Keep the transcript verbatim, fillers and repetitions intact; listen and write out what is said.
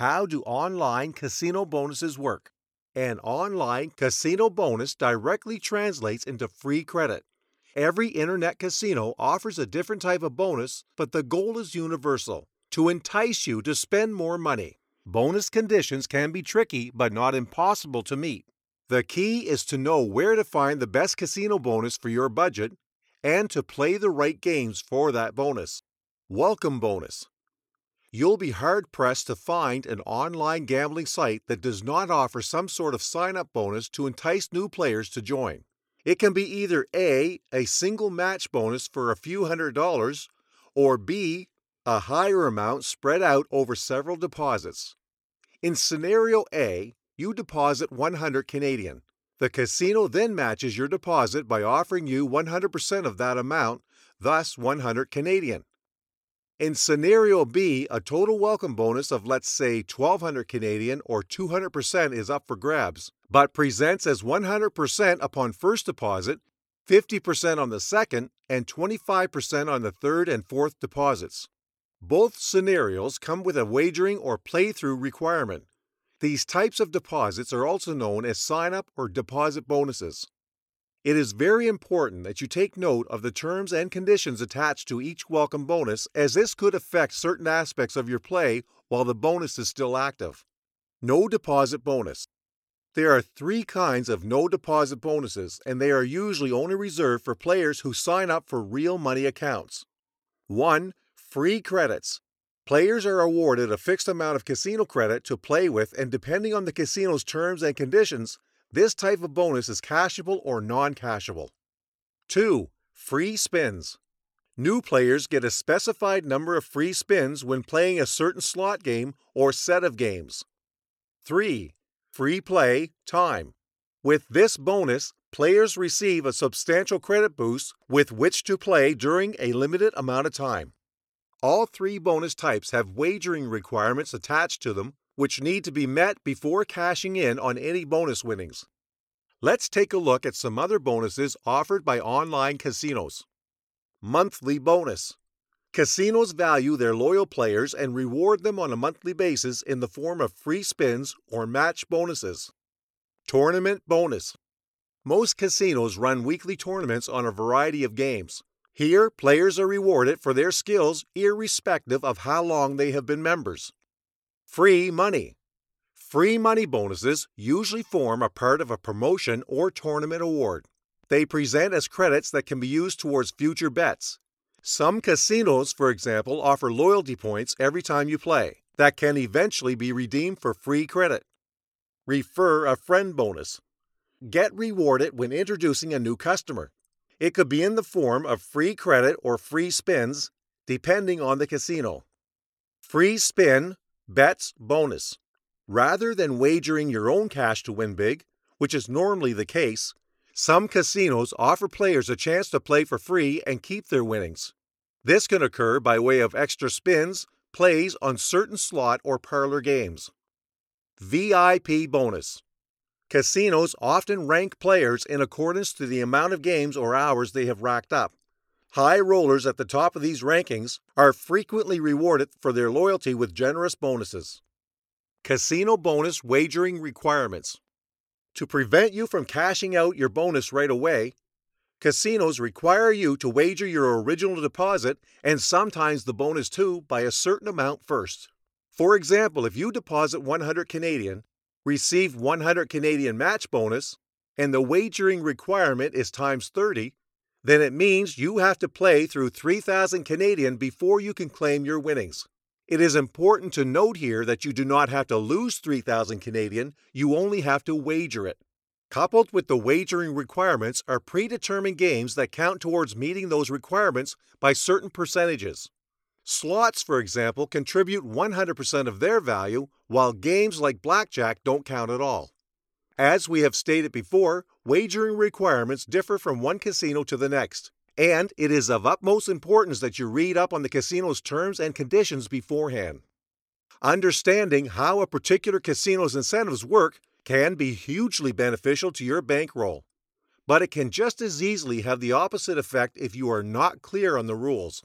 How do online casino bonuses work? An online casino bonus directly translates into free credit. Every internet casino offers a different type of bonus, but the goal is universal: to entice you to spend more money. Bonus conditions can be tricky, but not impossible to meet. The key is to know where to find the best casino bonus for your budget and to play the right games for that bonus. Welcome bonus. You'll be hard-pressed to find an online gambling site that does not offer some sort of sign-up bonus to entice new players to join. It can be either A, a single match bonus for a few hundred dollars, or B, a higher amount spread out over several deposits. In scenario A, you deposit one hundred Canadian. The casino then matches your deposit by offering you one hundred percent of that amount, thus one hundred Canadian. In scenario B, a total welcome bonus of, let's say, twelve hundred Canadian or two hundred percent is up for grabs, but presents as one hundred percent upon first deposit, fifty percent on the second, and twenty-five percent on the third and fourth deposits. Both scenarios come with a wagering or playthrough requirement. These types of deposits are also known as sign-up or deposit bonuses. It is very important that you take note of the terms and conditions attached to each welcome bonus, as this could affect certain aspects of your play while the bonus is still active. No deposit bonus. There are three kinds of no deposit bonuses, and they are usually only reserved for players who sign up for real money accounts. one. Free credits. Players are awarded a fixed amount of casino credit to play with, and depending on the casino's terms and conditions, this type of bonus is cashable or non-cashable. two. Free spins. New players get a specified number of free spins when playing a certain slot game or set of games. three. Free play time. With this bonus, players receive a substantial credit boost with which to play during a limited amount of time. All three bonus types have wagering requirements attached to them, which need to be met before cashing in on any bonus winnings. Let's take a look at some other bonuses offered by online casinos. Monthly bonus. Casinos value their loyal players and reward them on a monthly basis in the form of free spins or match bonuses. Tournament bonus. Most casinos run weekly tournaments on a variety of games. Here, players are rewarded for their skills irrespective of how long they have been members. Free money. Free money bonuses usually form a part of a promotion or tournament award. They present as credits that can be used towards future bets. Some casinos, for example, offer loyalty points every time you play that can eventually be redeemed for free credit. Refer a friend bonus. Get rewarded when introducing a new customer. It could be in the form of free credit or free spins, depending on the casino. Free spin bets bonus. Rather than wagering your own cash to win big, which is normally the case, some casinos offer players a chance to play for free and keep their winnings. This can occur by way of extra spins, plays on certain slot or parlor games. V I P bonus. Casinos often rank players in accordance to the amount of games or hours they have racked up. High rollers at the top of these rankings are frequently rewarded for their loyalty with generous bonuses. Casino bonus wagering requirements. To prevent you from cashing out your bonus right away, casinos require you to wager your original deposit and sometimes the bonus too by a certain amount first. For example, if you deposit one hundred Canadian, receive one hundred Canadian match bonus, and the wagering requirement is times thirty, then it means you have to play through three thousand Canadian before you can claim your winnings. It is important to note here that you do not have to lose three thousand Canadian, you only have to wager it. Coupled with the wagering requirements are predetermined games that count towards meeting those requirements by certain percentages. Slots, for example, contribute one hundred percent of their value, while games like blackjack don't count at all. As we have stated before, wagering requirements differ from one casino to the next, and it is of utmost importance that you read up on the casino's terms and conditions beforehand. Understanding how a particular casino's incentives work can be hugely beneficial to your bankroll, but it can just as easily have the opposite effect if you are not clear on the rules.